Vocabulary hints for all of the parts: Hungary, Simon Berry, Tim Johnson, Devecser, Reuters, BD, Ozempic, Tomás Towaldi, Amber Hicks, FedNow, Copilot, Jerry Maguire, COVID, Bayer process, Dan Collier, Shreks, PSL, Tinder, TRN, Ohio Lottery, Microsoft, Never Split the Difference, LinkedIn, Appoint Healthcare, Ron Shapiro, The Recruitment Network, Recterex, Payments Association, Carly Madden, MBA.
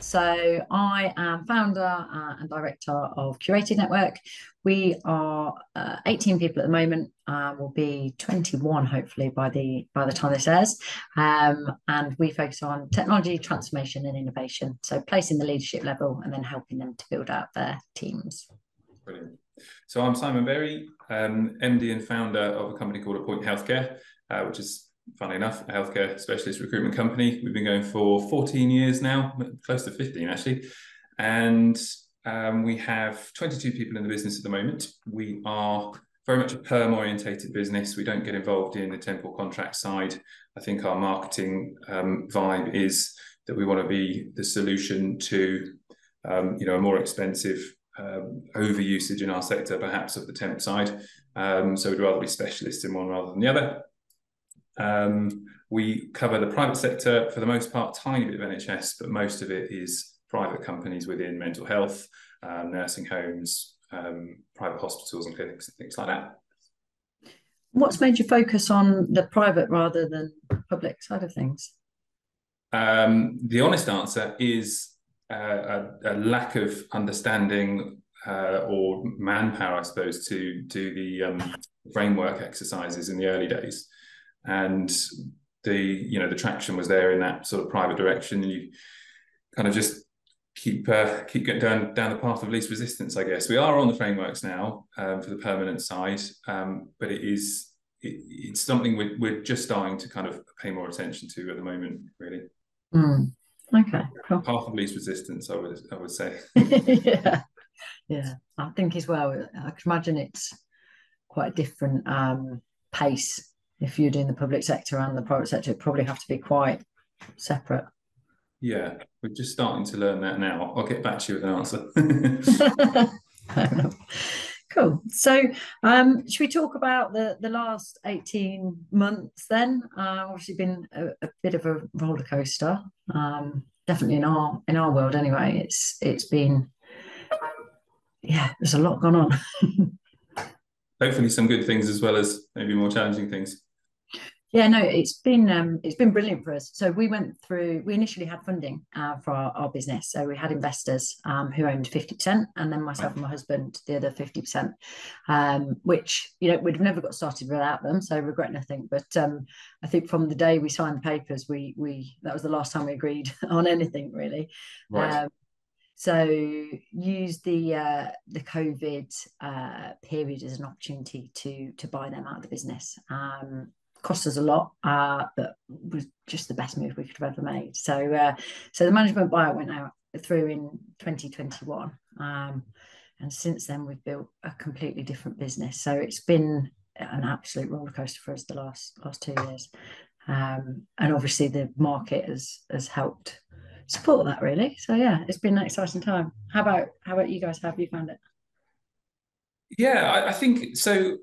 So I am founder and director of Curated Network. We are 18 people at the moment. We'll be 21 hopefully by the time this airs. And we focus on technology transformation and innovation. So placing the leadership level and then helping them to build out their teams. Brilliant. So I'm Simon Berry, MD and founder of a company called Appoint Healthcare, which is, funnily enough, a healthcare specialist recruitment company. We've been going for 14 years now, close to 15 actually. And we have 22 people in the business at the moment. We are very much a perm-orientated business. We don't get involved in the temporal contract side. I think our marketing vibe is that we want to be the solution to a more expensive overusage in our sector, perhaps, of the temp side. So we'd rather be specialists in one rather than the other. We cover the private sector for the most part, tiny bit of NHS, but most of it is private companies within mental health, nursing homes, private hospitals and clinics and things like that. What's made you focus on the private rather than public side of things? The honest answer is a lack of understanding or manpower, I suppose, to do the framework exercises in the early days. And the traction was there in that sort of private direction, and you kind of just keep going down the path of least resistance, I guess. We are on the frameworks now for the permanent side, but it's something we're just starting to kind of pay more attention to at the moment, really. Mm. Okay, cool. Path of least resistance, I would say. yeah, I think as well. I can imagine it's quite a different pace. If you're doing the public sector and the private sector, it probably have to be quite separate. Yeah, we're just starting to learn that now. I'll get back to you with an answer. Fair enough. Cool. So should we talk about the last 18 months then? Obviously been a bit of a roller coaster. Definitely in our world anyway. It's been, yeah, there's a lot gone on. Hopefully some good things as well as maybe more challenging things. Yeah, no, it's been brilliant for us. So we initially had funding for our business. So we had investors who owned 50%, and then myself and my husband the other 50%, which we'd have never got started without them. So regret nothing. But I think from the day we signed the papers, we that was the last time we agreed on anything really. Right. So use the COVID period as an opportunity to buy them out of the business. Cost us a lot, but was just the best move we could have ever made. So so the management buyout went out through in 2021, and since then we've built a completely different business. So it's been an absolute roller coaster for us the last 2 years, and obviously the market has helped support that, really. So yeah, it's been an exciting time. How about you guys? How have you found it? Yeah, I think so.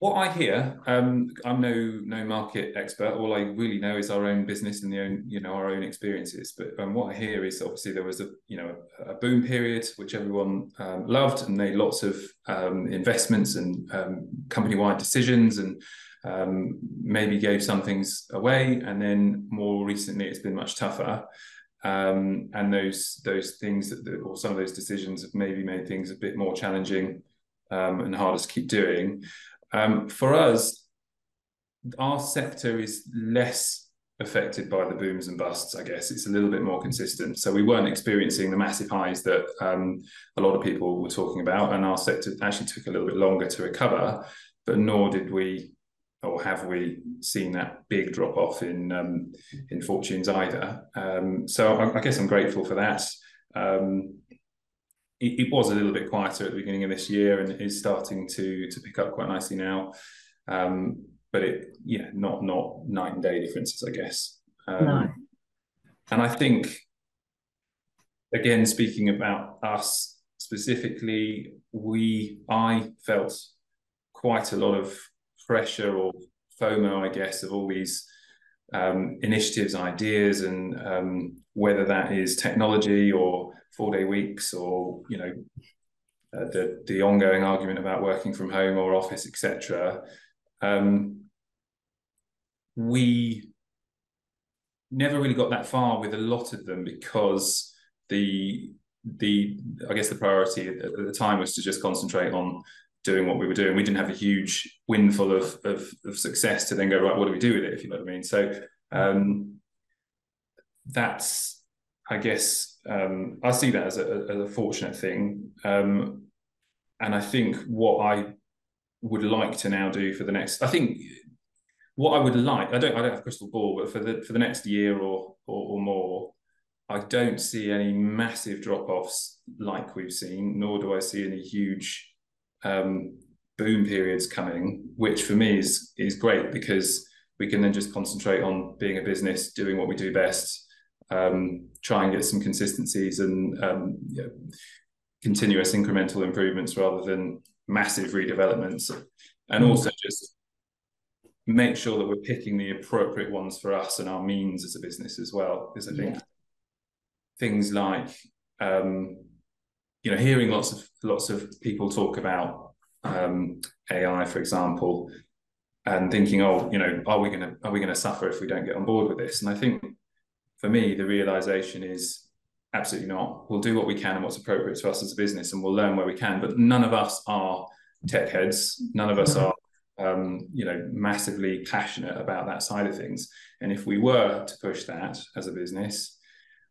What I hear, I'm no market expert. All I really know is our own business and our own experiences. But what I hear is obviously there was a boom period which everyone loved and made lots of investments and company-wide decisions and maybe gave some things away. And then more recently, it's been much tougher. And those things or some of those decisions have maybe made things a bit more challenging and harder to keep doing. For us, our sector is less affected by the booms and busts, I guess. It's a little bit more consistent. So we weren't experiencing the massive highs that a lot of people were talking about, and our sector actually took a little bit longer to recover, but nor did we, or have we, seen that big drop off in fortunes either. So I guess I'm grateful for that. It was a little bit quieter at the beginning of this year, and it is starting to pick up quite nicely now. But not night and day differences, I guess. No. And I think, again, speaking about us specifically, I felt quite a lot of pressure or FOMO, I guess, of all these initiatives, ideas, and whether that is technology or 4-day weeks or the ongoing argument about working from home or office, etc. We never really got that far with a lot of them because I guess the priority at the time was to just concentrate on doing what we were doing. We didn't have a huge windfall of success to then go, right, what do we do with it, if you know what I mean? So that's, I guess, I see that as a fortunate thing. And I think what I would like to now do for the next, I think what I would like, I don't have a crystal ball, but for the next year or more, I don't see any massive drop-offs like we've seen, nor do I see any huge boom periods coming, which for me is great, because we can then just concentrate on being a business, doing what we do best, try and get some consistencies and continuous incremental improvements rather than massive redevelopments, and also just make sure that we're picking the appropriate ones for us and our means as a business as well, because I think things like hearing lots of people talk about AI, for example, and thinking, are we gonna suffer if we don't get on board with this? And I think for me, the realization is absolutely not. We'll do what we can and what's appropriate to us as a business, and we'll learn where we can. But none of us are tech heads. None of us are, massively passionate about that side of things. And if we were to push that as a business,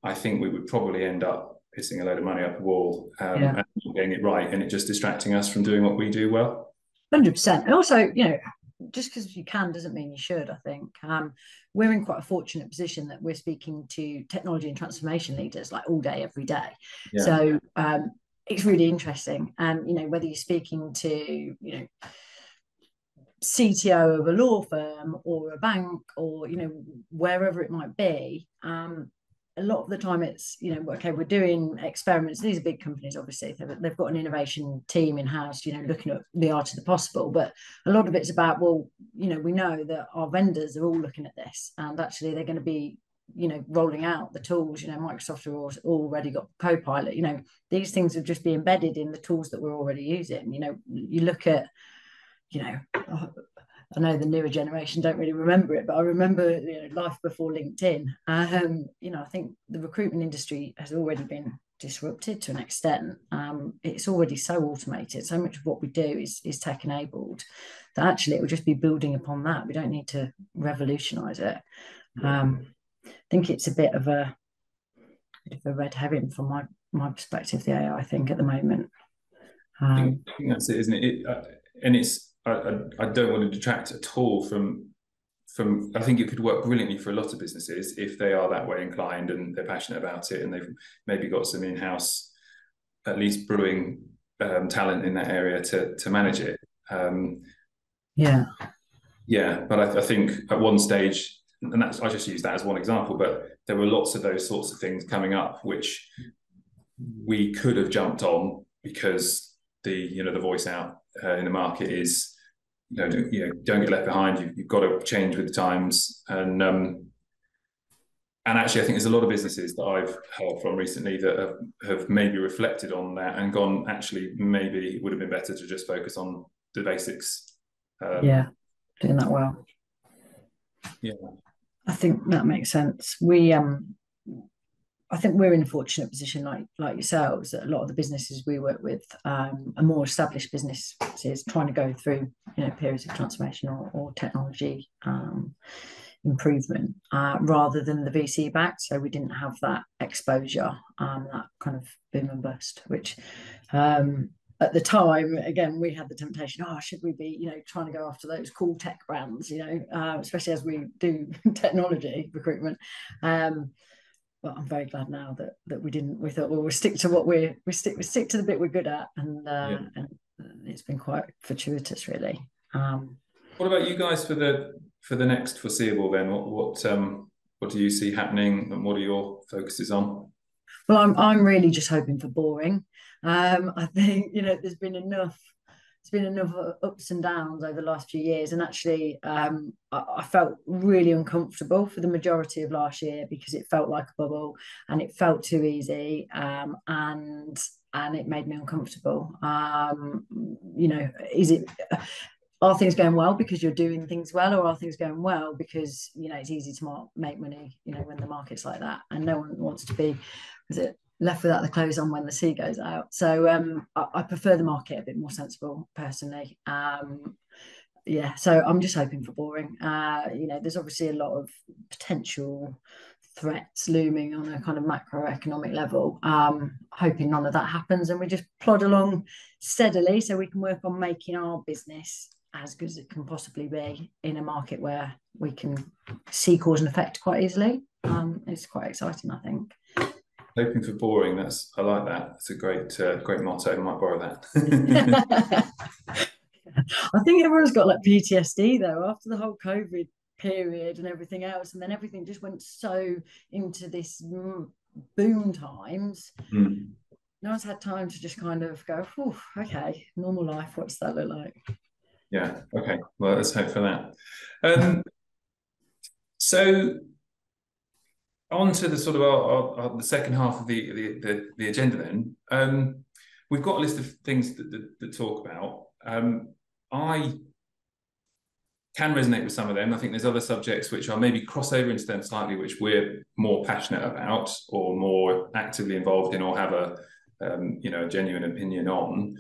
I think we would probably end up pissing a load of money up the wall and not getting it right, and it just distracting us from doing what we do well. 100%. And also, just because you can doesn't mean you should, I think. We're in quite a fortunate position that we're speaking to technology and transformation leaders like all day, every day. Yeah. So it's really interesting. And, whether you're speaking to, CTO of a law firm or a bank or, wherever it might be, a lot of the time it's, okay, we're doing experiments. These are big companies, obviously. They've got an innovation team in-house, looking at the art of the possible. But a lot of it's about, we know that our vendors are all looking at this, and actually they're going to be, rolling out the tools. Microsoft have already got Copilot. These things will just be embedded in the tools that we're already using. You look at, I know the newer generation don't really remember it, but I remember life before LinkedIn. I think the recruitment industry has already been disrupted to an extent. It's already so automated. So much of what we do is tech enabled that actually it will just be building upon that. We don't need to revolutionise it. I think it's a bit of a red herring from my perspective, the AI thing at the moment. I think that's it, isn't it? I don't want to detract at all from. I think it could work brilliantly for a lot of businesses if they are that way inclined and they're passionate about it, and they've maybe got some in-house, at least brewing talent in that area to manage it. But I think at one stage, and that's, I just use that as one example, but there were lots of those sorts of things coming up which we could have jumped on because the voice out in the market is. Don't get left behind. You've got to change with the times, and actually, I think there's a lot of businesses that I've heard from recently that have maybe reflected on that and gone, actually, maybe it would have been better to just focus on the basics. Doing that well. Yeah, I think that makes sense. I think we're in a fortunate position, like yourselves, that a lot of the businesses we work with are more established businesses trying to go through periods of transformation or technology improvement rather than the VC backed. So we didn't have that exposure, that kind of boom and bust, which at the time, again, we had the temptation, should we be, trying to go after those cool tech brands, especially as we do technology recruitment. But I'm very glad now that we didn't. We thought, we'll stick to what we stick to the bit we're good at, and it's been quite fortuitous, really. What about you guys for the next foreseeable? Then, what do you see happening, and what are your focuses on? Well, I'm really just hoping for boring. I think there's been enough. It's been enough ups and downs over the last few years, and actually I felt really uncomfortable for the majority of last year because it felt like a bubble and it felt too easy, and it made me uncomfortable. Are things going well because you're doing things well, or are things going well because it's easy to make money when the market's like that, and no one wants to be, was it left without the clothes on when the sea goes out. So I prefer the market a bit more sensible personally. Yeah, so I'm just hoping for boring. You know, there's obviously a lot of potential threats looming on a kind of macroeconomic level. Hoping none of that happens and we just plod along steadily so we can work on making our business as good as it can possibly be in a market where we can see cause and effect quite easily. It's quite exciting, I think. Hoping for boring. That's, I like that. It's a great, great motto. I might borrow that. I think everyone's got like PTSD though after the whole COVID period and everything else, and then everything just went so into this boom times. No one's had time to just kind of go, oh, okay, normal life, what's that look like? Yeah, okay, well, let's hope for that. So on to the sort of our the second half of the agenda then. We've got a list of things that talk about. I can resonate with some of them. I think there's other subjects which are maybe crossover into them slightly, which we're more passionate about or more actively involved in or have a a genuine opinion on.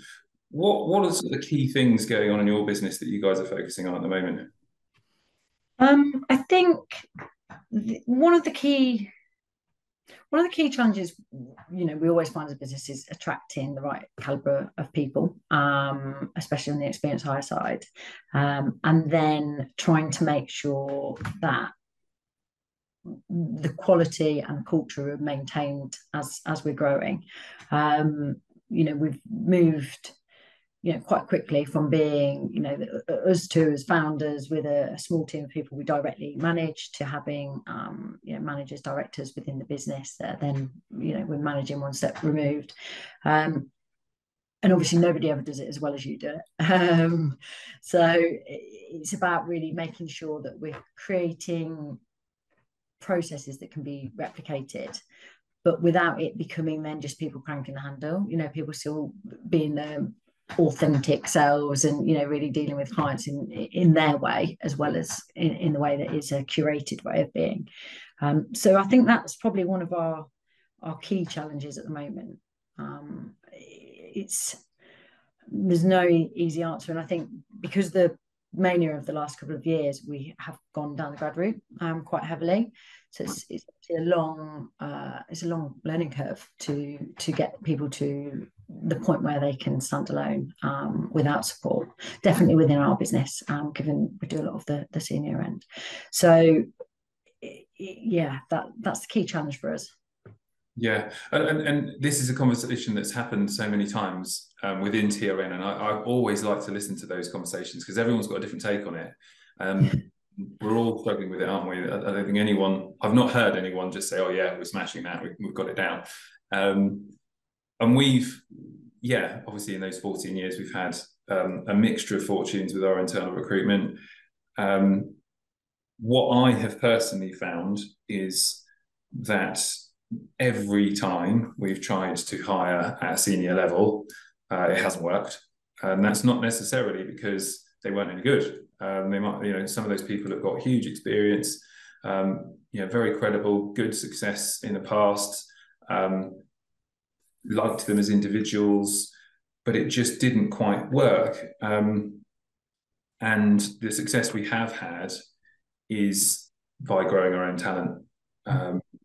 What are sort of the key things going on in your business that you guys are focusing on at the moment? I think one of the key challenges, you know, we always find as a business is attracting the right calibre of people, especially on the experienced hire side, and then trying to make sure that the quality and culture are maintained as we're growing. You know, we've moved, you know, quite quickly from being, you know, us two as founders with a small team of people we directly manage to having, you know, managers, directors within the business that then, you know, we're managing one step removed. And obviously nobody ever does it as well as you do it. So it's about really making sure that we're creating processes that can be replicated, but without it becoming then just people cranking the handle, you know, people still being the authentic selves and, you know, really dealing with clients in their way as well as in the way that is a curated way of being. So I think that's probably one of our key challenges at the moment. There's no easy answer, and I think because the mania of the last couple of years, we have gone down the grad route quite heavily. So it's a long learning curve to get people to the point where they can stand alone without support, definitely within our business, given we do a lot of the senior end. So yeah, that's the key challenge for us. Yeah, and this is a conversation that's happened so many times within TRN, and I always like to listen to those conversations because everyone's got a different take on it. We're all struggling with it, aren't we? I don't think anyone, I've not heard anyone just say, oh yeah, we're smashing that, we've got it down. And we've, yeah, obviously in those 14 years, we've had a mixture of fortunes with our internal recruitment. What I have personally found is that every time we've tried to hire at a senior level, it hasn't worked. And that's not necessarily because they weren't any good. They might, you know, some of those people have got huge experience, you know, very credible, good success in the past, liked them as individuals, but it just didn't quite work. And the success we have had is by growing our own talent,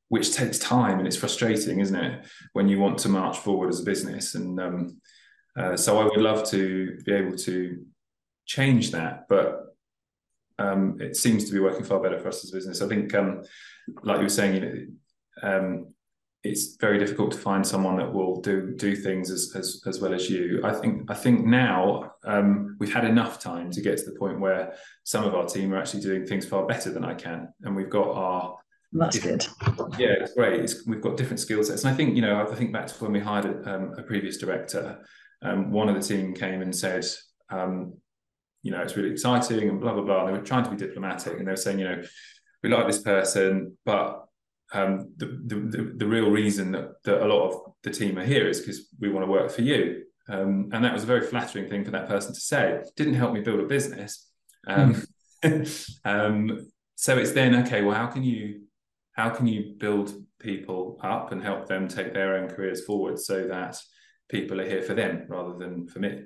which takes time, and it's frustrating, isn't it, when you want to march forward as a business. And so I would love to be able to change that, but it seems to be working far better for us as a business. I think, like you were saying, you know, it's very difficult to find someone that will do things as well as you. I think now we've had enough time to get to the point where some of our team are actually doing things far better than I can, and we've got our. That's good. Yeah, it's great. We've got different skill sets, and I think, you know, I think back to when we hired a previous director, one of the team came and said, you know, it's really exciting and blah, blah, blah. And they were trying to be diplomatic, and they were saying, you know, we like this person, but the real reason that a lot of the team are here is because we want to work for you. And that was a very flattering thing for that person to say. It didn't help me build a business. So it's then, okay, well, how can you how can you build people up and help them take their own careers forward so that people are here for them rather than for me?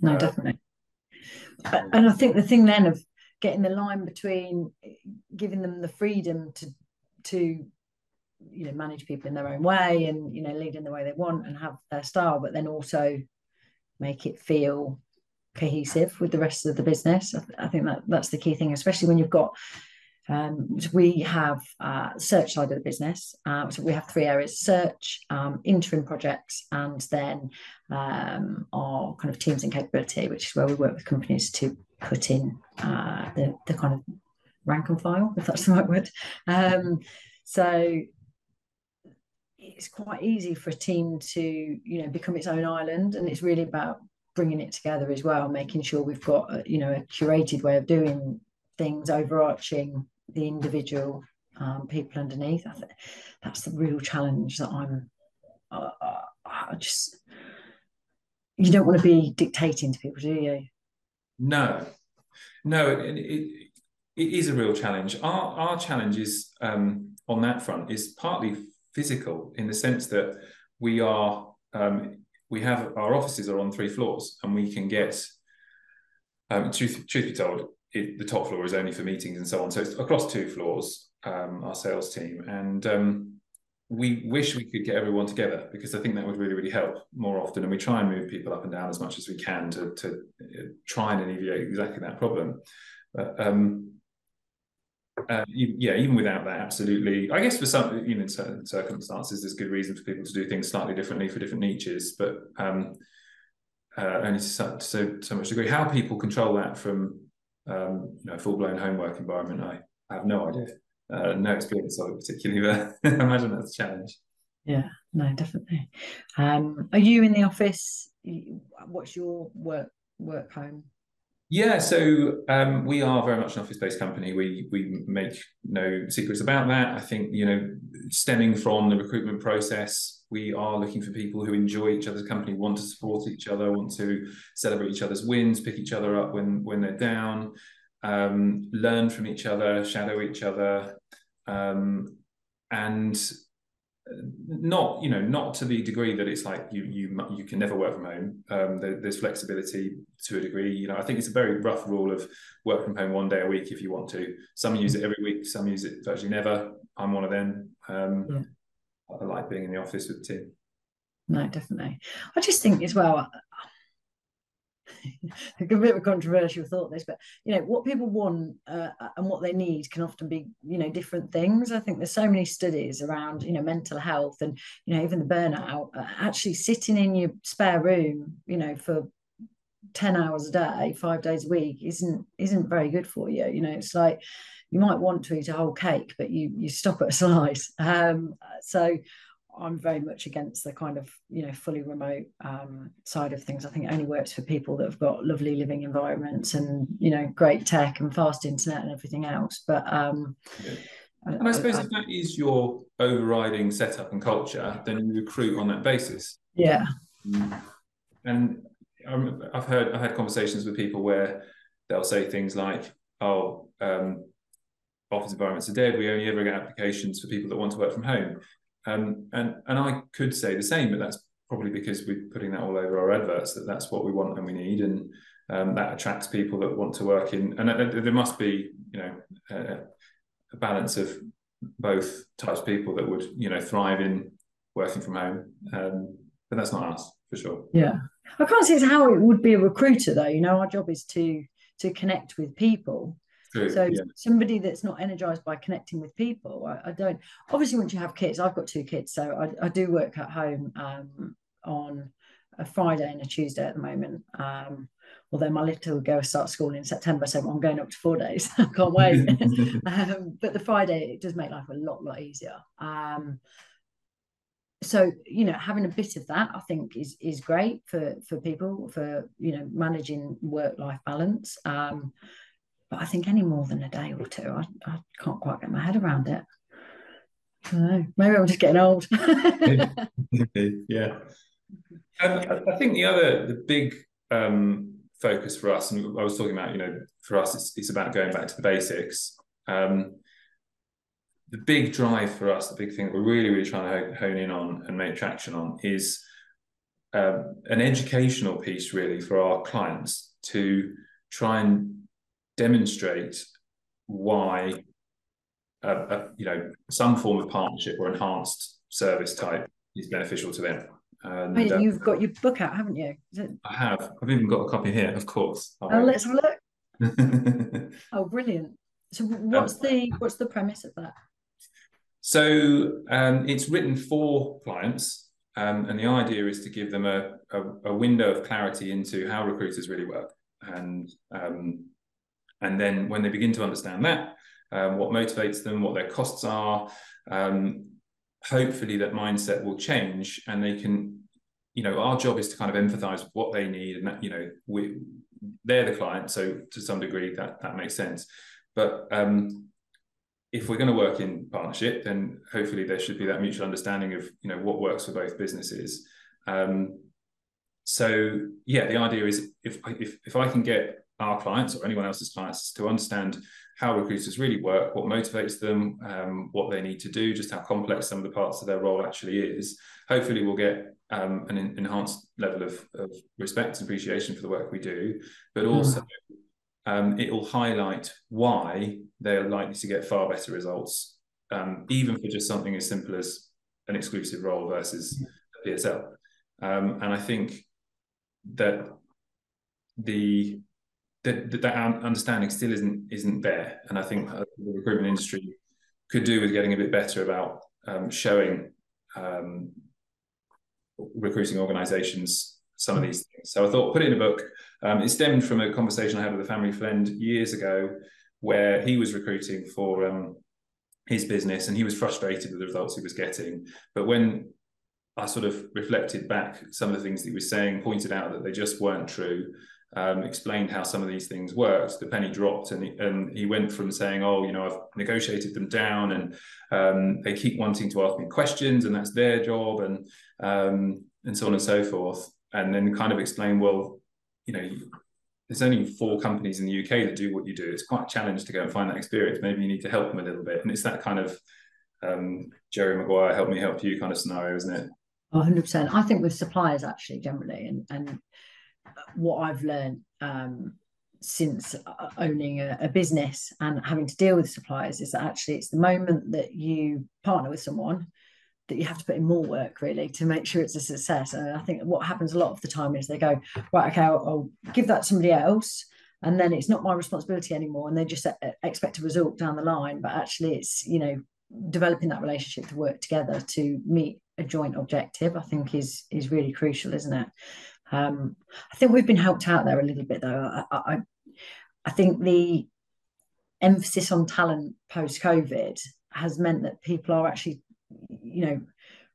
No, definitely. And I think the thing then of getting the line between giving them the freedom to you know, manage people in their own way and, you know, lead in the way they want and have their style, but then also make it feel cohesive with the rest of the business. I think that's the key thing, especially when you've got, we have search side of the business. So we have three areas: search, interim projects, and then our kind of teams and capability, which is where we work with companies to put in the kind of rank and file, if that's the right word. So it's quite easy for a team to, you know, become its own island, and it's really about bringing it together as well, making sure we've got, you know, a curated way of doing things, overarching the individual people underneath. I think that's the real challenge that I'm. You don't want to be dictating to people, do you? No, it is a real challenge. Our challenge is on that front is partly physical, in the sense that we are. We have our offices are on three floors, and we can get, truth be told, the top floor is only for meetings and so on. So it's across two floors, our sales team. And we wish we could get everyone together, because I think that would really, really help more often. And we try and move people up and down as much as we can to try and alleviate exactly that problem. But, yeah, even without that, absolutely. I guess for some, you know, in certain circumstances, there's good reason for people to do things slightly differently for different niches, but only to so much degree. How people control that from you know, full-blown homework environment, I have no idea. No experience of it particularly, but I imagine that's a challenge. Yeah, no, definitely. Are you in the office? What's your work home? Yeah, so we are very much an office-based company. We make no secrets about that. I think, you know, stemming from the recruitment process, we are looking for people who enjoy each other's company, want to support each other, want to celebrate each other's wins, pick each other up when they're down, learn from each other, shadow each other, and not, you know, not to the degree that it's like you can never work from home. There's flexibility to a degree. You know, I think it's a very rough rule of work from home 1 day a week if you want to. Some use it every week, some use it virtually never. I'm one of them. I like being in the office with the team. No, definitely. I just think as well, a bit of a controversial thought this, but you know, what people want and what they need can often be, you know, different things. I think there's so many studies around, you know, mental health and, you know, even the burnout. Actually sitting in your spare room, you know, for 10 hours a day, 5 days a week isn't very good for you. You know, it's like you might want to eat a whole cake, but you stop at a slice. So I'm very much against the kind of, you know, fully remote side of things. I think it only works for people that have got lovely living environments and, you know, great tech and fast internet and everything else. But and I suppose if that is your overriding setup and culture, then you recruit on that basis. Yeah. And I've had conversations with people where they'll say things like, "Oh, office environments are dead. We only ever get applications for people that want to work from home." And I could say the same, but that's probably because we're putting that all over our adverts, that's what we want and we need, and that attracts people that want to work in. And there must be, you know, a balance of both types of people that would, you know, thrive in working from home. But that's not us, for sure. Yeah, I can't see how it would be a recruiter though. You know, our job is to connect with people. True, so yeah. Somebody that's not energized by connecting with people, I don't. Obviously, once you have kids, I've got 2 kids, so I do work at home on a Friday and a Tuesday at the moment. Although my little girl starts school in September, so I'm going up to 4 days. I can't wait. But the Friday, it does make life a lot easier. So, you know, having a bit of that, I think, is great for people, for, you know, managing work-life balance. But I think any more than a day or two, I can't quite get my head around it. I don't know. Maybe I'm just getting old. Yeah. I think the big focus for us, and I was talking about, you know, for us, it's about going back to the basics. the big drive for us, the big thing that we're really, really trying to hone in on and make traction on is an educational piece really for our clients to try and demonstrate why some form of partnership or enhanced service type is beneficial to them. And you've got your book out, haven't you? I have. I've even got a copy here, of course. Oh, let's have a look. Oh, brilliant. So what's the premise of that? So it's written for clients, and the idea is to give them a window of clarity into how recruiters really work. And then when they begin to understand that, what motivates them, what their costs are, hopefully that mindset will change, and they can, our job is to kind of empathize with what they need, and that, they're the client, so to some degree that makes sense. But if we're going to work in partnership, then hopefully there should be that mutual understanding of what works for both businesses. So yeah, the idea is if I can get our clients or anyone else's clients to understand how recruiters really work, what motivates them, what they need to do, just how complex some of the parts of their role actually is, hopefully we'll get an enhanced level of respect and appreciation for the work we do, but also it will highlight why they're likely to get far better results, even for just something as simple as an exclusive role versus a PSL. And I think that that understanding still isn't there, and I think the recruitment industry could do with getting a bit better about showing recruiting organisations some of these things. So I thought, put it in a book. It stemmed from a conversation I had with a family friend years ago, where he was recruiting for his business, and he was frustrated with the results he was getting. But when I sort of reflected back, some of the things that he was saying, pointed out that they just weren't true. Explained how some of these things worked, the penny dropped, and he went from saying, oh, I've negotiated them down, and they keep wanting to ask me questions, and that's their job, and so on and so forth. And then kind of explained, well, there's only 4 companies in the UK that do what you do. It's quite a challenge to go and find that experience. Maybe you need to help them a little bit. And it's that kind of Jerry Maguire, help me help you kind of scenario, isn't it? 100%. I think with suppliers actually generally, and what I've learned since owning a business and having to deal with suppliers is that actually it's the moment that you partner with someone that you have to put in more work really to make sure it's a success. And I think what happens a lot of the time is they go, right, okay, I'll give that to somebody else, and then it's not my responsibility anymore, and they just expect a result down the line. But actually it's developing that relationship to work together to meet a joint objective, I think is really crucial, isn't it? I think we've been helped out there a little bit, though. I think the emphasis on talent post-COVID has meant that people are actually,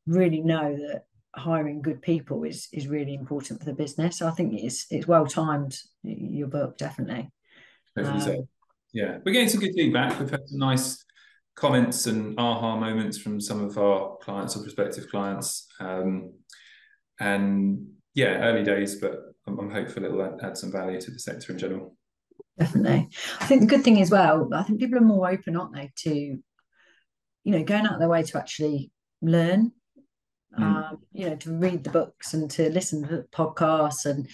really know that hiring good people is really important for the business. So I think it's well-timed, your book, definitely. So. Yeah, we're getting some good feedback. We've had some nice comments and aha moments from some of our clients or prospective clients. And yeah, early days, but I'm hopeful it'll add some value to the sector in general. Definitely. I think the good thing as well, I think people are more open, aren't they, to, going out of their way to actually learn, to read the books and to listen to the podcasts and,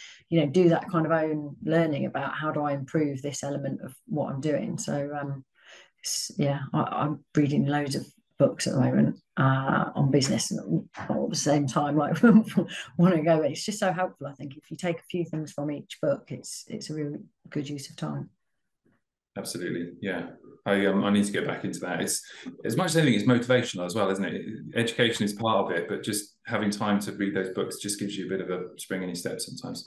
do that kind of own learning about how do I improve this element of what I'm doing. So, yeah, I'm reading loads of books at the moment on business, and all at the same time, like want to go. It's just so helpful. I think if you take a few things from each book, it's a really good use of time. Absolutely, yeah. I need to get back into that. It's as much as anything, it's motivational as well, isn't it? Education is part of it, but just having time to read those books just gives you a bit of a spring in your step sometimes.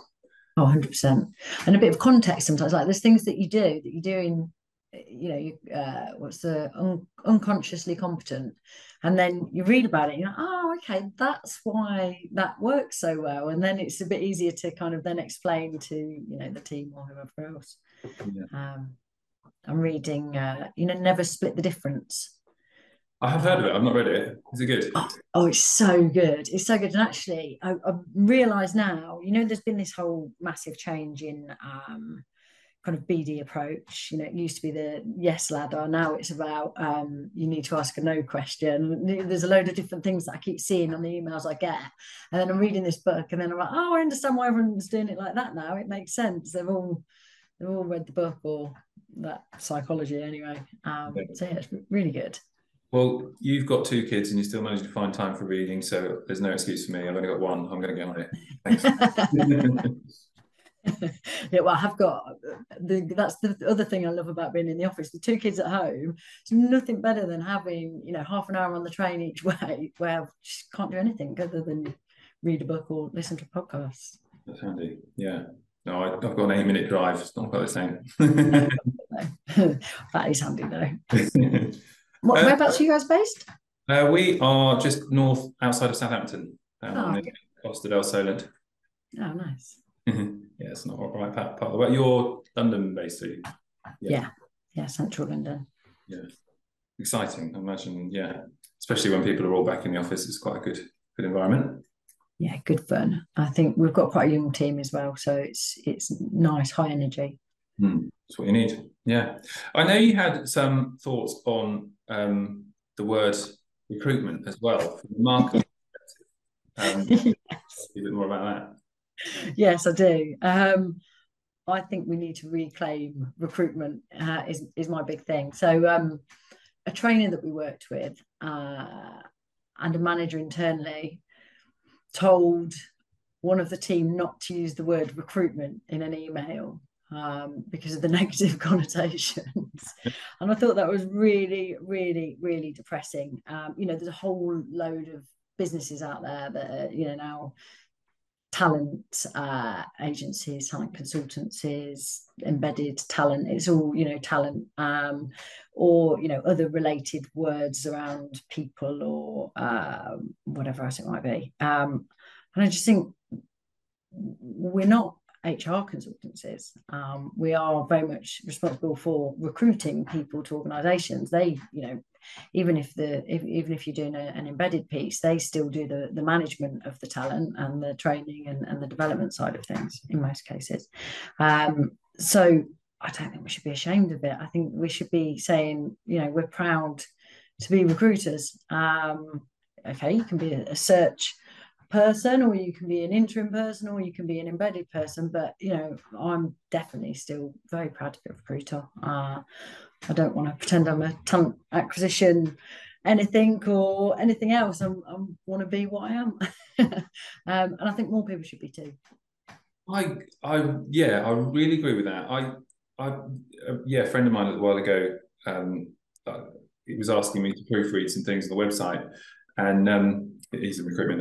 Oh, 100%, and a bit of context sometimes. Like there's things that you do in. What's the unconsciously competent, and then you read about it, oh, okay, that's why that works so well, and then it's a bit easier to kind of then explain to the team or whoever else. Yeah. I'm reading Never Split the Difference. I have heard of it. I've not read it. Is it good? Oh, it's so good. It's so good. And actually I've realised now, there's been this whole massive change in kind of BD approach. You know, it used to be the yes ladder. Now it's about you need to ask a no question. There's a load of different things that I keep seeing on the emails I get. And then I'm reading this book and then I'm like, oh, I understand why everyone's doing it like that now. It makes sense. They've all read the book or that psychology anyway. So yeah, it's really good. Well, you've got two kids and you still managed to find time for reading, so there's no excuse for me. I've only got one. I'm going to get on it. Thanks. Yeah, well, I have got that's the other thing I love about being in the office. The two kids at home, it's nothing better than having, you know, half an hour on the train each way where I just can't do anything other than read a book or listen to podcasts. That's handy. Yeah. No, I've got an 8-minute drive. It's not quite the same. No. That is handy though. Whereabouts are you guys based? We are just north, outside of Southampton, on the coast of El Solent. Oh, nice. Yeah, it's not right part of the world. You're London based, are you? Yeah, central London. Yeah, exciting, I imagine, yeah. Especially when people are all back in the office, it's quite a good environment. Yeah, good fun. I think we've got quite a young team as well, so it's nice, high energy. That's what you need. Yeah. I know you had some thoughts on the word recruitment as well, from the marketing perspective. A bit more about that. Yes, I do. I think we need to reclaim recruitment is my big thing. So a trainer that we worked with and a manager internally told one of the team not to use the word recruitment in an email. Because of the negative connotations. And I thought that was really, really, really depressing. You know, there's a whole load of businesses out there that are, you know, now talent agencies, talent consultancies, embedded talent, it's all, you know, talent, or, you know, other related words around people or whatever else it might be. And I just think we're not HR consultancies. We are very much responsible for recruiting people to organisations. They, you know, even if you're doing an embedded piece, they still do the management of the talent and the training and the development side of things in most cases. So I don't think we should be ashamed of it. I think we should be saying, you know, we're proud to be recruiters. Okay, you can be a search person, or you can be an interim person, or you can be an embedded person, but you know, I'm definitely still very proud to be a recruiter. I don't want to pretend I'm a talent acquisition anything else. I want to be what I am. And I think more people should be too. I really agree with that. A friend of mine a while ago, he was asking me to proofread some things on the website, and he's in recruitment,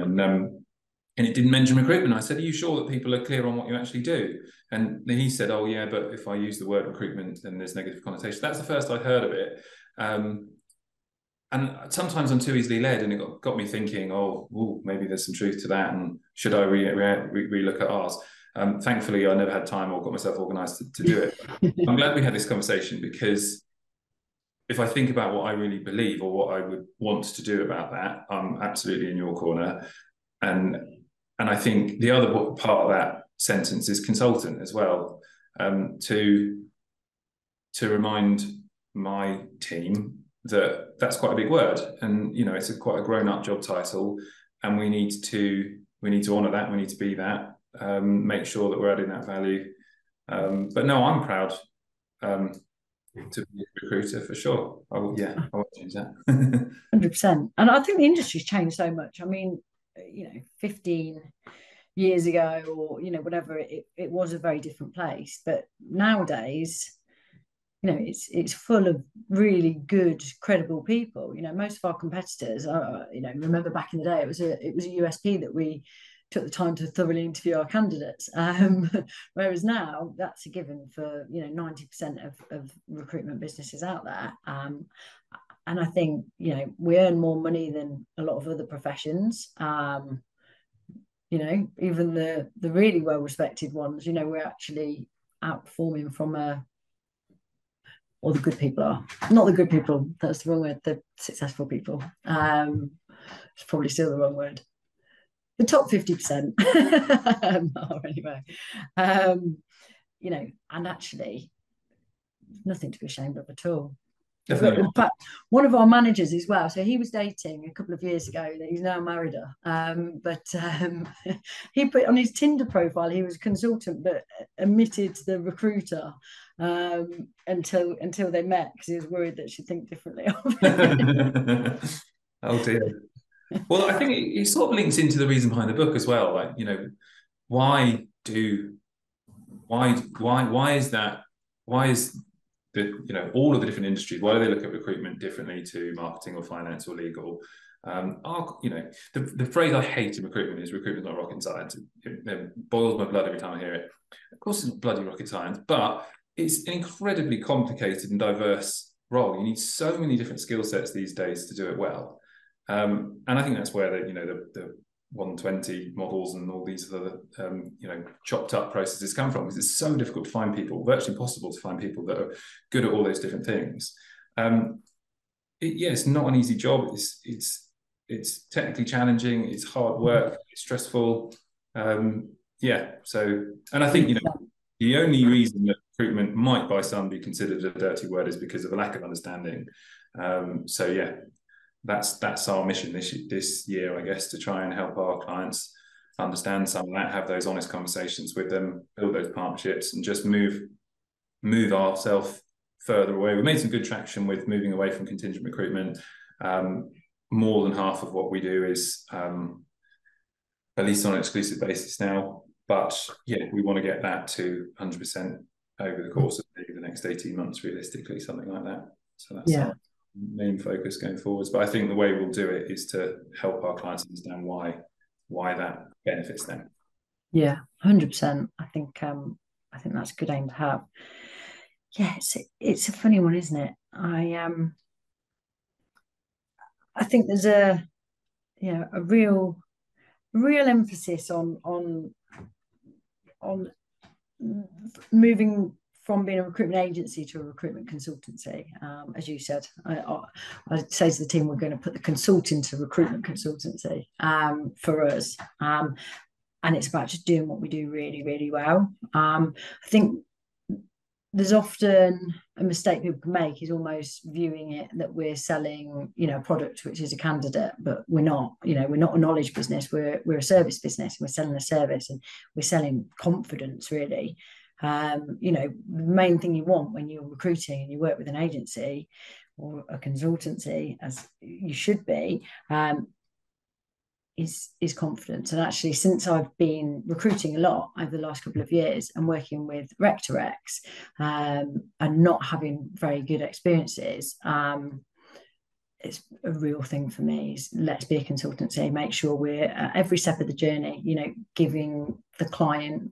and it didn't mention recruitment. I said, are you sure that people are clear on what you actually do? And then he said, oh yeah, but if I use the word recruitment, then there's negative connotation. That's the first I'd heard of it. And sometimes I'm too easily led, and it got me thinking, maybe there's some truth to that, and should I re-look at ours? Thankfully, I never had time or got myself organised to do it. I'm glad we had this conversation, because if I think about what I really believe or what I would want to do about that, I'm absolutely in your corner. And I think the other part of that sentence is consultant as well, to remind my team that that's quite a big word, and you know, it's quite a grown-up job title, and we need to honour that, we need to be that, make sure that we're adding that value. But no, I'm proud. To be a recruiter for sure. I won't change that. 100%. And I think the industry's changed so much. I mean, you know, 15 years ago or, you know, whatever, it was a very different place. But nowadays, you know, it's full of really good, credible people. You know, most of our competitors are, you know, remember back in the day, it was a USP that we took the time to thoroughly interview our candidates, whereas now that's a given for, you know, 90% of recruitment businesses out there. And I think, you know, we earn more money than a lot of other professions. You know, even the really well-respected ones, you know, we're actually outperforming from or the good people are. Not the good people, that's the wrong word, the successful people. It's probably still the wrong word. The top 50% anyway. you know, and actually nothing to be ashamed of at all. Definitely. In fact, one of our managers as well, so he was dating a couple of years ago that he's now married her, he put on his Tinder profile he was a consultant but omitted the recruiter until they met, because he was worried that she'd think differently of him. Oh dear. Well, I think it sort of links into the reason behind the book as well, like, you know, why is that you know, all of the different industries, why do they look at recruitment differently to marketing or finance or legal? You know, the phrase I hate in recruitment is recruitment's not rocket science. It boils my blood every time I hear it. Of course it's bloody rocket science, but it's an incredibly complicated and diverse role. You need so many different skill sets these days to do it well. And I think that's where the, you know, the 120 models and all these other, you know, chopped up processes come from, because it's so difficult to find people, virtually impossible to find people that are good at all those different things. It's not an easy job. It's technically challenging. It's hard work. It's stressful. So, and I think, you know, the only reason that recruitment might by some be considered a dirty word is because of a lack of understanding. That's our mission this year, I guess, to try and help our clients understand some of that, have those honest conversations with them, build those partnerships, and just move ourselves further away. We made some good traction with moving away from contingent recruitment. More than half of what we do is at least on an exclusive basis now. But yeah, we want to get that to 100% over the course of the next 18 months, realistically, something like that. So that's our main focus going forwards, but I think the way we'll do it is to help our clients understand why that benefits them. 100%. I think that's a good aim to have. It's a funny one, isn't it? I think there's a real emphasis on moving from being a recruitment agency to a recruitment consultancy. As you said, I say to the team, we're going to put the consultant to recruitment consultancy for us. And it's about just doing what we do really, really well. I think there's often a mistake people can make is almost viewing it that we're selling, you know, a product, which is a candidate, but we're not, you know, we're not a knowledge business. We're a service business, and we're selling a service, and we're selling confidence, really. You know, the main thing you want when you're recruiting and you work with an agency or a consultancy, as you should be, is confidence. And actually, since I've been recruiting a lot over the last couple of years and working with Recterex and not having very good experiences, it's a real thing for me. Let's be a consultancy, make sure we're at every step of the journey, you know, giving the client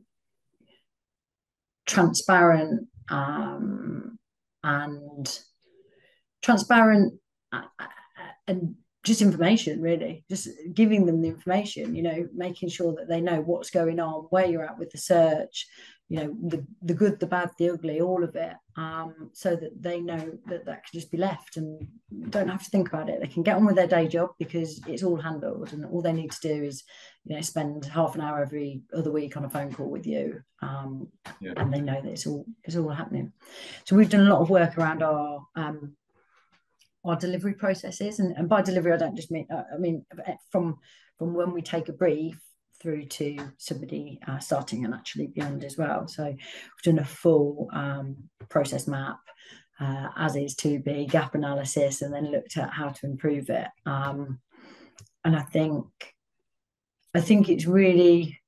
transparent and just information, really, just giving them the information, you know, making sure that they know what's going on, where you're at with the search, you know, the good, the bad, the ugly, all of it, so that they know that can just be left and don't have to think about it. They can get on with their day job because it's all handled, and all they need to do is, you know, spend half an hour every other week on a phone call with you, and they know that it's all happening. So we've done a lot of work around our delivery processes, and by delivery I don't just mean from when we take a brief through to somebody starting and actually beyond as well. So we've done a full process map, as is to be, gap analysis, and then looked at how to improve it. And I think it's really,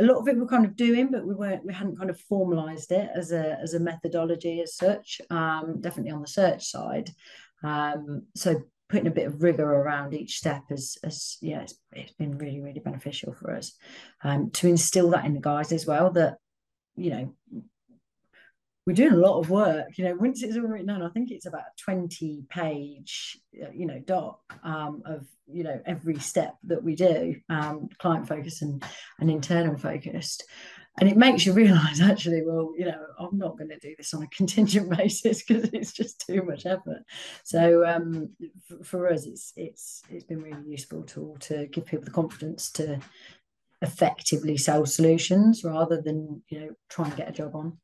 a lot of it we're kind of doing, but we hadn't kind of formalised it as a methodology as such, definitely on the search side. So putting a bit of rigour around each step it's been really, really beneficial for us, to instil that in the guys as well, that, you know, we're doing a lot of work. You know, once it's all written down, I think it's about a 20-page, you know, doc of, you know, every step that we do, client focused and internal focused. And it makes you realise, actually, well, you know, I'm not going to do this on a contingent basis because it's just too much effort. So for us, it's been really useful tool to give people the confidence to effectively sell solutions rather than, you know, try and get a job on.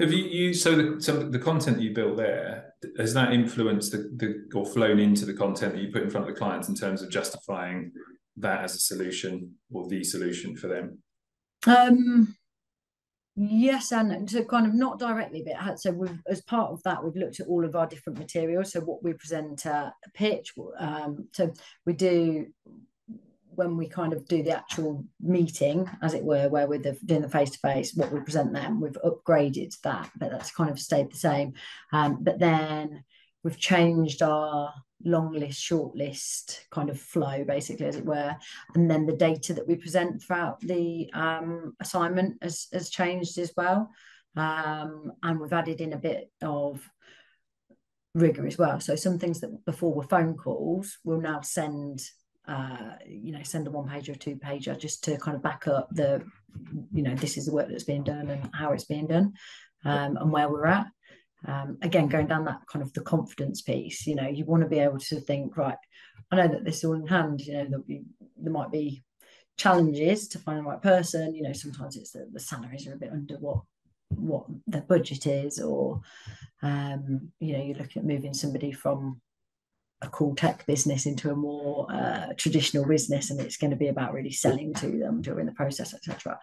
Have you used, so the content you built there, has that influenced or flown into the content that you put in front of the clients in terms of justifying that as a solution or the solution for them? Yes, and so kind of not directly, but so we've, as part of that, we've looked at all of our different materials. So what we present a pitch, so we do, when we kind of do the actual meeting, as it were, where we're doing the face-to-face, what we present them, we've upgraded that, but that's kind of stayed the same. But then we've changed our long list, short list kind of flow, basically, as it were. And then the data that we present throughout the assignment has changed as well. And we've added in a bit of rigor as well. So some things that before were phone calls, we'll now send a one-pager or two-pager just to kind of back up the, you know, this is the work that's being done and how it's being done, and where we're at. Again, going down that kind of the confidence piece, you know, you want to be able to think, right, I know that this is all in hand, you know, there might be challenges to find the right person, you know, sometimes it's the salaries are a bit under what the budget is, or, you know, you're looking at moving somebody from a cool tech business into a more traditional business, and it's going to be about really selling to them during the process, etc.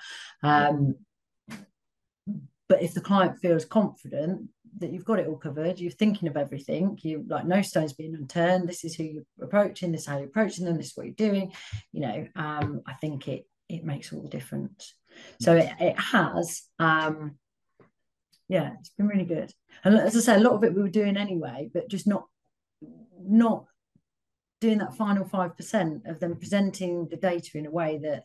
But if the client feels confident that you've got it all covered, you're thinking of everything, you like no stone's being unturned, this is who you're approaching, this is how you're approaching them, this is what you're doing, you know, I think it makes all the difference. So it has, yeah, it's been really good. And as I say, a lot of it we were doing anyway, but just not doing that final 5% of them presenting the data in a way that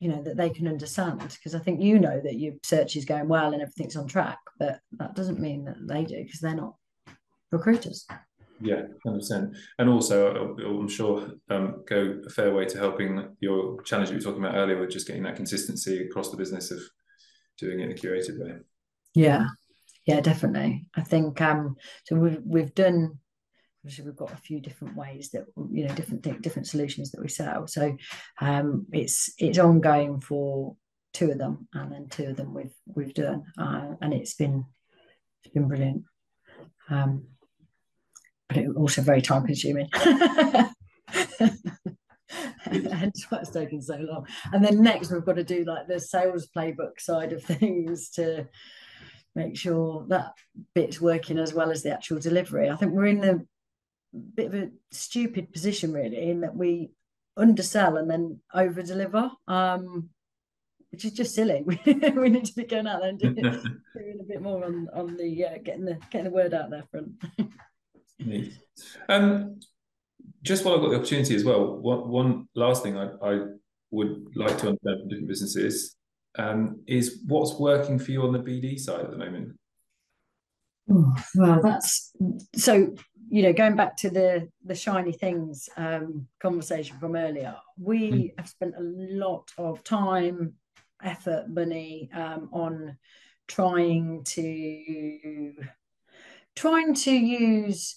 you know, that they can understand, because I think, you know, that your search is going well and everything's on track, but that doesn't mean that they do, because they're not recruiters. Yeah, 100%. And also, I'm sure go a fair way to helping your challenge that you were talking about earlier with just getting that consistency across the business of doing it in a curated way. Yeah. Yeah, definitely. I think so. We've done. Obviously, we've got a few different ways that, you know, different solutions that we sell. So it's ongoing for two of them, and then two of them we've done, and it's been brilliant. But it was also very time consuming. Hence why it's taken so long. And then next, we've got to do like the sales playbook side of things to make sure that bit's working as well as the actual delivery. I think we're in a bit of a stupid position, really, in that we undersell and then over deliver, which is just silly. We need to be going out there and doing a bit more on the getting the word out there front. Neat. Just while I've got the opportunity as well, one last thing I would like to understand from different businesses is what's working for you on the BD side at the moment? Oh, well, that's so, you know, going back to the shiny things conversation from earlier, we have spent a lot of time, effort, money on trying to use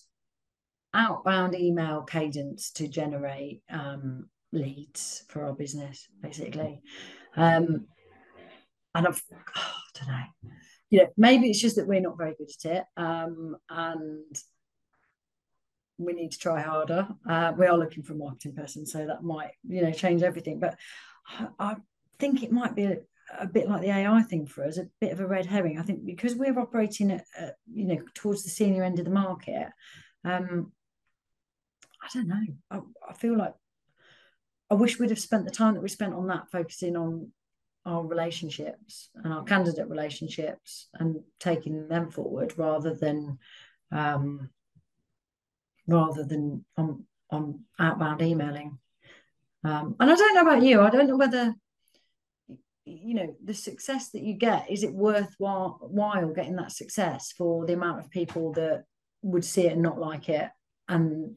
outbound email cadence to generate leads for our business, basically. And I don't know, you know, maybe it's just that we're not very good at it, and we need to try harder. We are looking for a marketing person, so that might, you know, change everything. But I think it might be a bit like the AI thing for us, a bit of a red herring. I think because we're operating at you know, towards the senior end of the market, I don't know. I feel like I wish we'd have spent the time that we spent on that, focusing on our relationships and our candidate relationships and taking them forward, rather than on outbound emailing. And I don't know about you, I don't know whether, you know, the success that you get, is it worthwhile getting that success for the amount of people that would see it and not like it, and,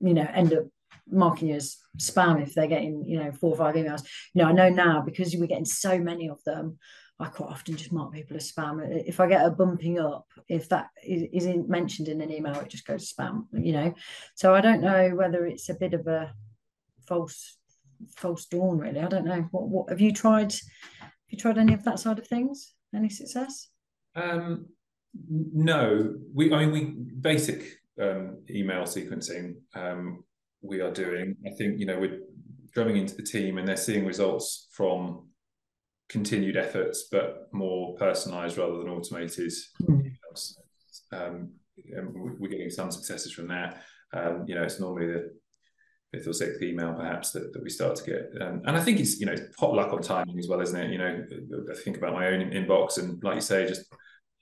you know, end up marking you as spam if they're getting, you know, 4 or 5 emails. You know, I know now, because we're getting so many of them, I quite often just mark people as spam. If I get a bumping up, if that isn't mentioned in an email, it just goes spam, you know. So I don't know whether it's a bit of a false false dawn, really. I don't know. What have you tried? Have you tried any of that side of things? Any success? No. I mean, basic email sequencing we are doing. I think, you know, we're drumming into the team and they're seeing results from continued efforts, but more personalised rather than automated. Mm. And we're getting some successes from that. You know, it's normally the 5th or 6th email perhaps that we start to get. And I think it's, you know, it's pot luck on timing as well, isn't it? You know, I think about my own inbox and, like you say, just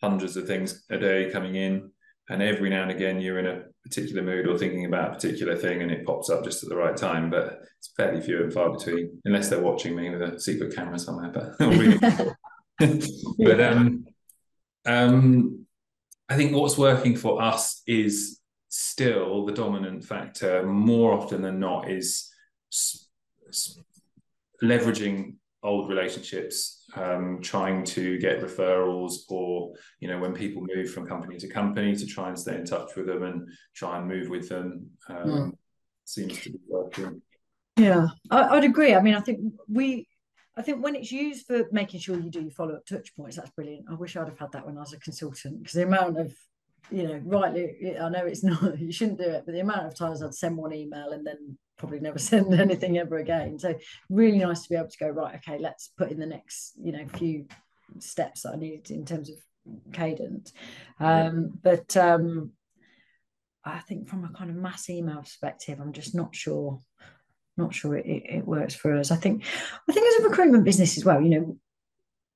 hundreds of things a day coming in. And every now and again, you're in a particular mood or thinking about a particular thing and it pops up just at the right time, but it's fairly few and far between, unless they're watching me with a secret camera somewhere. But I think what's working for us is still the dominant factor more often than not is leveraging old relationships, trying to get referrals, or, you know, when people move from company to company, to try and stay in touch with them and try and move with them. Seems to be working. Yeah, I'd agree. I mean, I think when it's used for making sure you do your follow-up touch points, that's brilliant. I wish I'd have had that when I was a consultant, because the amount of, you know, rightly, I know it's not, you shouldn't do it, but the amount of times I'd send one email and then probably never send anything ever again. So really nice to be able to go, right, okay, let's put in the next, you know, few steps that I need in terms of cadence. But I think from a kind of mass email perspective, I'm just not sure it works for us. I think as a recruitment business as well, you know,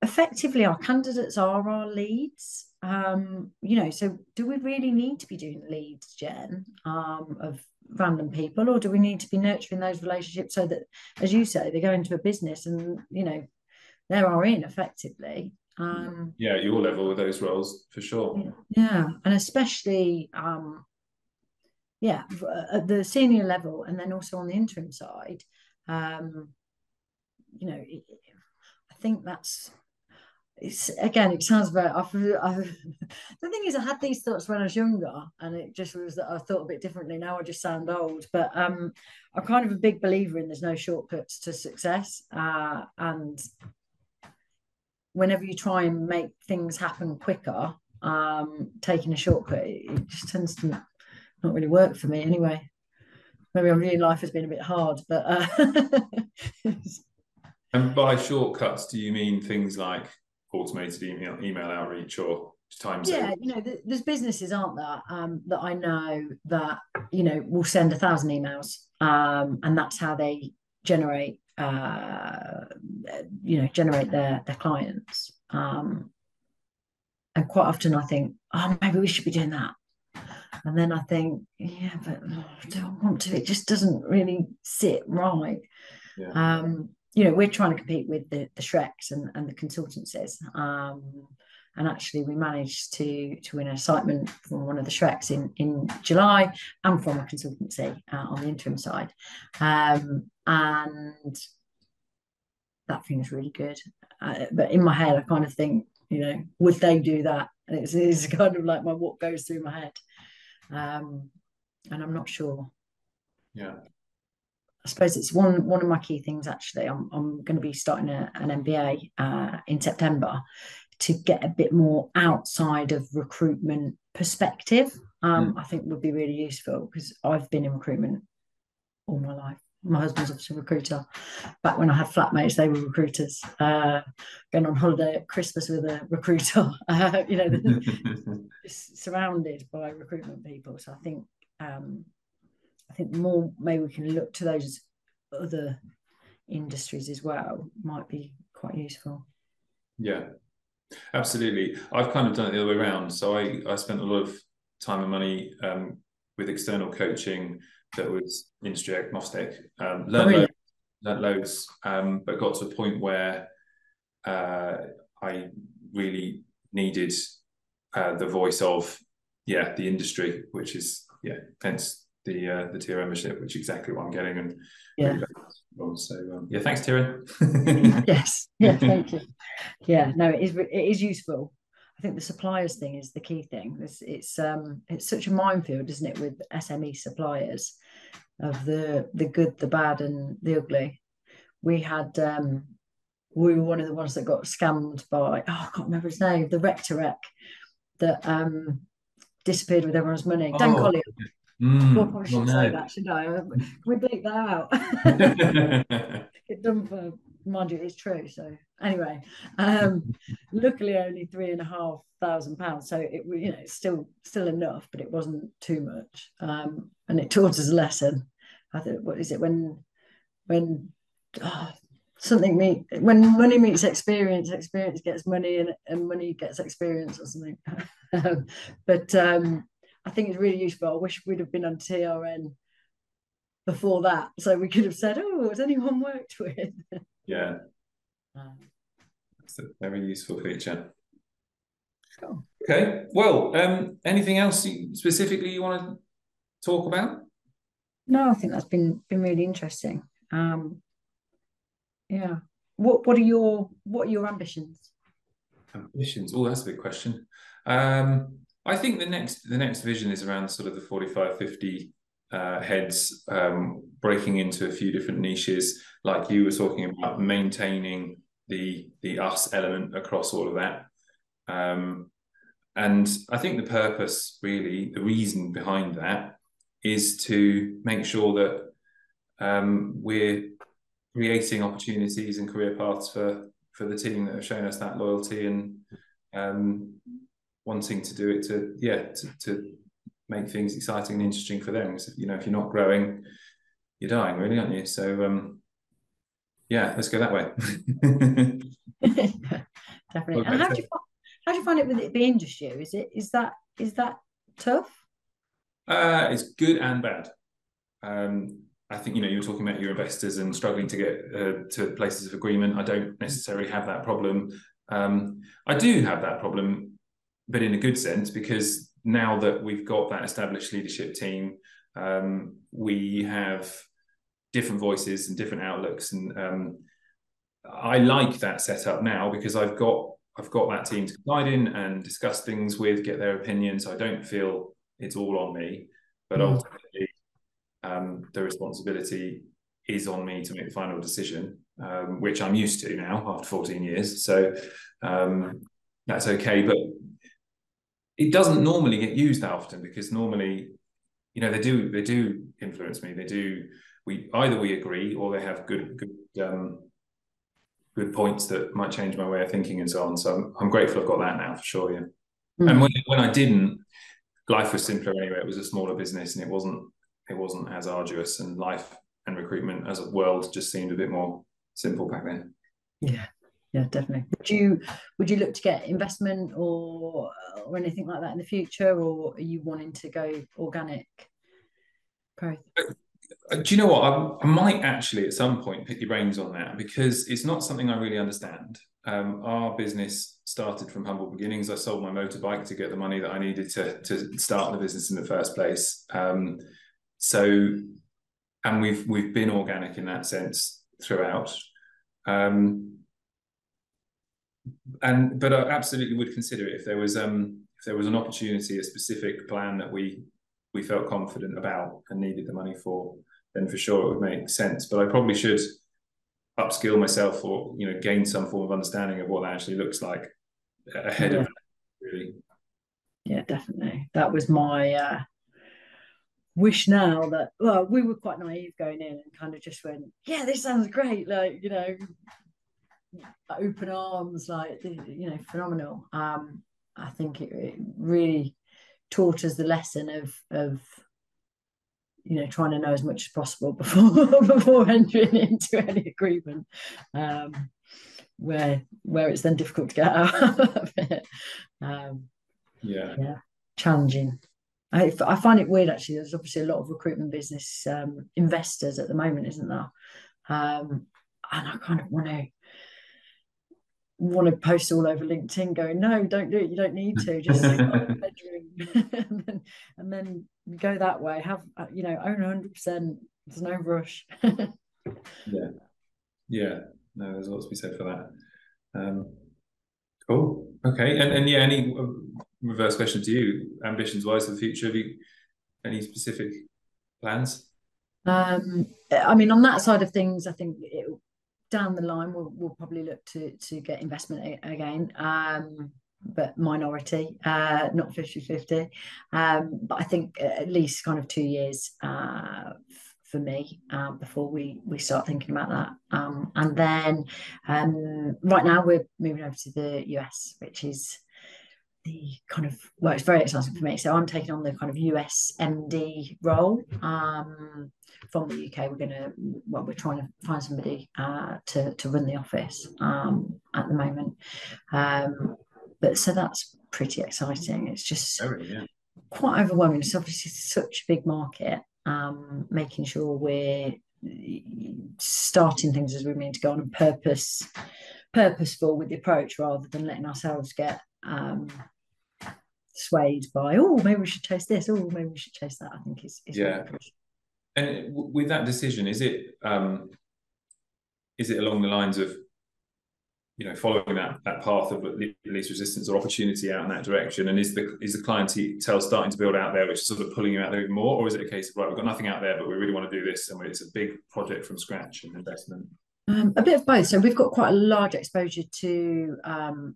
effectively our candidates are our leads. You know, so do we really need to be doing leads gen of random people, or do we need to be nurturing those relationships so that, as you say, they go into a business and, you know, they're our in effectively? Yeah, your level with those roles for sure. Yeah, and especially at the senior level, and then also on the interim side, you know, I think that's. It's, again, it sounds very. The thing is, I had these thoughts when I was younger, and it just was that I thought a bit differently. Now I just sound old, but I'm kind of a big believer in there's no shortcuts to success. And whenever you try and make things happen quicker, taking a shortcut, it just tends to not really work for me anyway. Maybe my real life has been a bit hard, but. And by shortcuts, do you mean things like automated email outreach or time zone? Yeah, you know, there's businesses, aren't there, that I know that, you know, will send 1,000 emails, and that's how they generate, you know, generate their clients. And quite often I think, oh, maybe we should be doing that. And then I think, yeah, but I don't want to. It just doesn't really sit right. Yeah. You know, we're trying to compete with the Shreks and the consultancies. And actually we managed to win an assignment from one of the Shreks in July, and from a consultancy on the interim side. And that thing's really good. But in my head, I kind of think, you know, would they do that? And it's kind of like what goes through my head. And I'm not sure. Yeah. I suppose it's one of my key things, actually. I'm going to be starting an MBA in September to get a bit more outside of recruitment perspective. I think would be really useful, because I've been in recruitment all my life. My husband's obviously a recruiter. Back when I had flatmates, they were recruiters. Going on holiday at Christmas with a recruiter. You know, just surrounded by recruitment people. So I think more maybe we can look to those other industries as well, might be quite useful. Yeah, absolutely. I've kind of done it the other way around. So I spent a lot of time and money with external coaching that was industry agnostic. Learned loads, but got to a point where I really needed the voice of, the industry, which is, hence the TRN membership, which is exactly what I'm getting. And thanks, TRN. yes, thank you. Yeah, no, it is useful. I think the suppliers thing is the key thing. It's such a minefield, isn't it, with SME suppliers, of the good, the bad, and the ugly. we had, we were one of the ones that got scammed by, I can't remember his name, the Recterex that disappeared with everyone's money. Oh. Dan Collier. Mm. Well, I shouldn't say that, should I? Can we bleep that out? It done for, mind you, it's true. So anyway, luckily only £3,500, so it, you know, still enough, but it wasn't too much. And it taught us a lesson. I thought, what is it when money meets experience gets money, and money gets experience or something. But I think it's really useful. I wish we'd have been on TRN before that, so we could have said, oh, has anyone worked with? Yeah. That's a very useful feature. Cool. Okay. Well, anything else specifically you want to talk about? No, I think that's been really interesting. Yeah. What are your ambitions? Ambitions. Oh, that's a big question. I think the next vision is around sort of the 45-50 heads, breaking into a few different niches, like you were talking about, maintaining the us element across all of that. And I think the purpose, really, the reason behind that is to make sure that we're creating opportunities and career paths for the team that have shown us that loyalty and wanting to do it to make things exciting and interesting for them. So, you know, if you're not growing, you're dying, really, aren't you? So, yeah, let's go that way. Definitely. And how do you find it with it being just you? Is that tough? It's good and bad. I think, you know, you were talking about your investors and struggling to get to places of agreement. I don't necessarily have that problem. I do have that problem, but in a good sense, because now that we've got that established leadership team, we have different voices and different outlooks. And I like that setup now because I've got that team to guide in and discuss things with, get their opinion. So I don't feel it's all on me, but ultimately the responsibility is on me to make the final decision, which I'm used to now after 14 years. So that's okay. But it doesn't normally get used that often, because normally, you know, they do influence me. They do. We either agree, or they have good points that might change my way of thinking and so on. So I'm grateful I've got that now, for sure. Yeah. Mm. And when I didn't, life was simpler anyway. It was a smaller business, and it wasn't as arduous. And life and recruitment as a world just seemed a bit more simple back then. Yeah. Yeah, definitely. Would you look to get investment or anything like that in the future, or are you wanting to go organic growth? Do you know what? I might actually at some point pick your brains on that, because it's not something I really understand. Our business started from humble beginnings. I sold my motorbike to get the money that I needed to start the business in the first place. And we've been organic in that sense throughout. But I absolutely would consider it if there was an opportunity, a specific plan that we felt confident about and needed the money for, then for sure it would make sense. But I probably should upskill myself, or, you know, gain some form of understanding of what that actually looks like ahead of really. Yeah, definitely. That was my wish now. That, well, we were quite naive going in and kind of just went, yeah, this sounds great, like, you know, open arms, like, you know, phenomenal. I think it really taught us the lesson of you know, trying to know as much as possible before entering into any agreement, where it's then difficult to get out of it. Yeah, challenging. I find it weird, actually. There's obviously a lot of recruitment business investors at the moment, isn't there? And I kind of want to post all over LinkedIn going, no, don't do it, you don't need to, just sit in the bedroom and then go that way, have, you know, own 100%, there's no rush. yeah no, there's lots to be said for that. Cool. Okay. And yeah, any reverse question to you, ambitions wise for the future, have you any specific plans? I mean, on that side of things, I think down the line, we'll probably look to get investment again, but minority, not 50-50. But I think at least kind of 2 years for me before we start thinking about that. And then right now we're moving over to the US, which is the kind of, well, it's very exciting for me. So I'm taking on the kind of US MD role from the UK. We're trying to find somebody to run the office at the moment. But so that's pretty exciting. It's just quite overwhelming. It's obviously such a big market. Making sure we're starting things as we mean to go on and purposeful with the approach, rather than letting ourselves get swayed by, oh, maybe we should chase this, oh, maybe we should chase that. I think is yeah. And with that decision, is it along the lines of, you know, following that path of least resistance or opportunity out in that direction, and is the clientele starting to build out there, which is sort of pulling you out there even more? Or is it a case of, right, we've got nothing out there, but we really want to do this, and it's a big project from scratch and investment? A bit of both. So we've got quite a large exposure to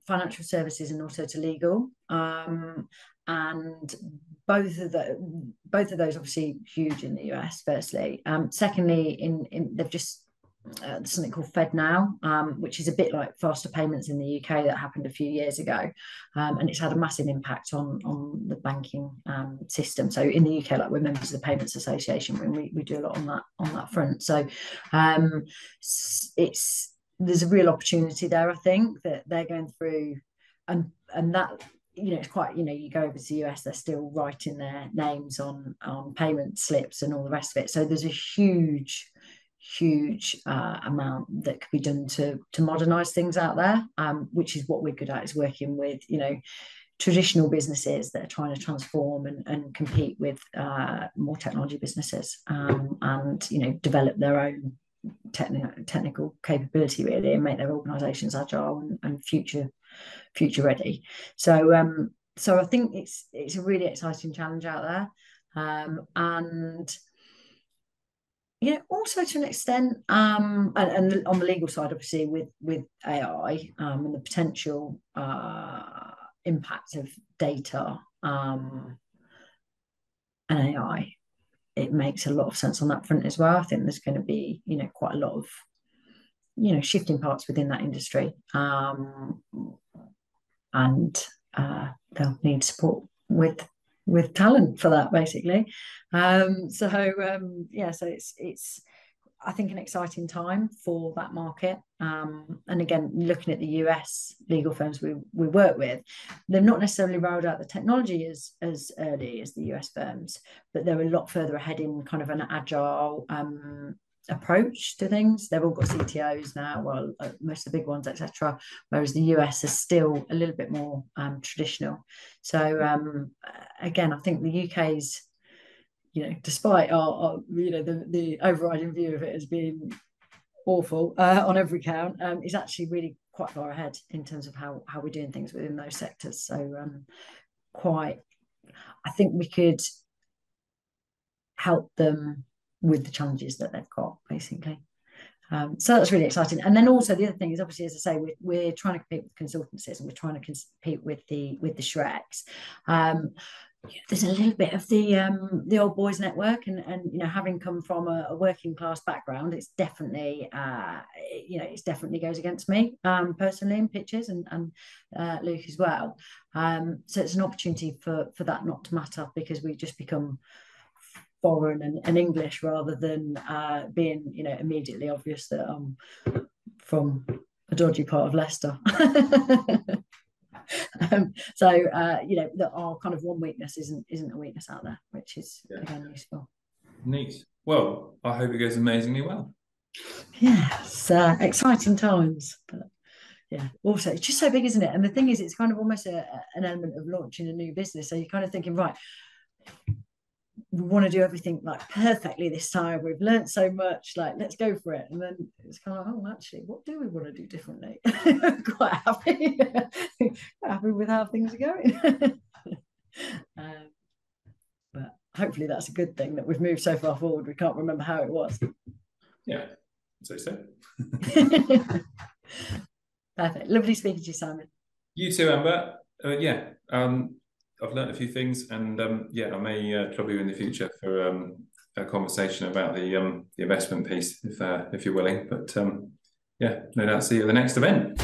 financial services and also to legal, and both of those obviously huge in the US. Firstly, secondly, in they've just there's something called FedNow, which is a bit like faster payments in the UK that happened a few years ago, and it's had a massive impact on the banking system. So in the UK, like, we're members of the Payments Association, and we do a lot on that front. So there's a real opportunity there. I think that they're going through, and that, you know, it's quite, you know, you go over to the US, they're still writing their names on payment slips and all the rest of it. So there's a huge amount that could be done to modernize things out there, which is what we're good at, is working with, you know, traditional businesses that are trying to transform and compete with more technology businesses, and, you know, develop their own technical capability, really, and make their organizations agile and future ready. So so I think it's a really exciting challenge out there, and you know, also to an extent, and on the legal side, obviously, with AI and the potential impact of data and AI, it makes a lot of sense on that front as well. I think there's going to be, you know, quite a lot of, you know, shifting parts within that industry, and they'll need support with talent for that, basically. So it's I think an exciting time for that market, and again, looking at the US legal firms we work with, they've not necessarily rolled out the technology as early as the US firms, but they're a lot further ahead in kind of an agile approach to things. They've all got CTOs now, well, most of the big ones, etc., whereas the US is still a little bit more traditional. So again, I think the UK's, you know, despite our you know, the overriding view of it as being awful on every count, is actually really quite far ahead in terms of how we're doing things within those sectors. So I think we could help them with the challenges that they've got, basically. So that's really exciting. And then also the other thing is, obviously, as I say, we're trying to compete with consultancies, and we're trying to compete with the Shreks. There's a little bit of the old boys network, and you know, having come from a working class background, it's definitely goes against me personally in pitches, and Luke as well. So it's an opportunity for that not to matter, because we just become foreign and English, rather than being, you know, immediately obvious that I'm from a dodgy part of Leicester. You know, that our kind of one weakness isn't a weakness out there, which is again useful. Neat. Well, I hope it goes amazingly well. Yes, exciting times. But yeah, also it's just so big, isn't it? And the thing is, it's kind of almost an element of launching a new business. So you're kind of thinking, right, we want to do everything like perfectly this time, we've learned so much, like, let's go for it. And then it's kind of like, oh, actually, what do we want to do differently? Quite happy with how things are going. But hopefully that's a good thing, that we've moved so far forward we can't remember how it was. Yeah, so. Perfect. Lovely speaking to you, Simon. You too, Amber. I've learned a few things, and I may trouble you in the future for a conversation about the investment piece if you're willing. But no doubt see you at the next event.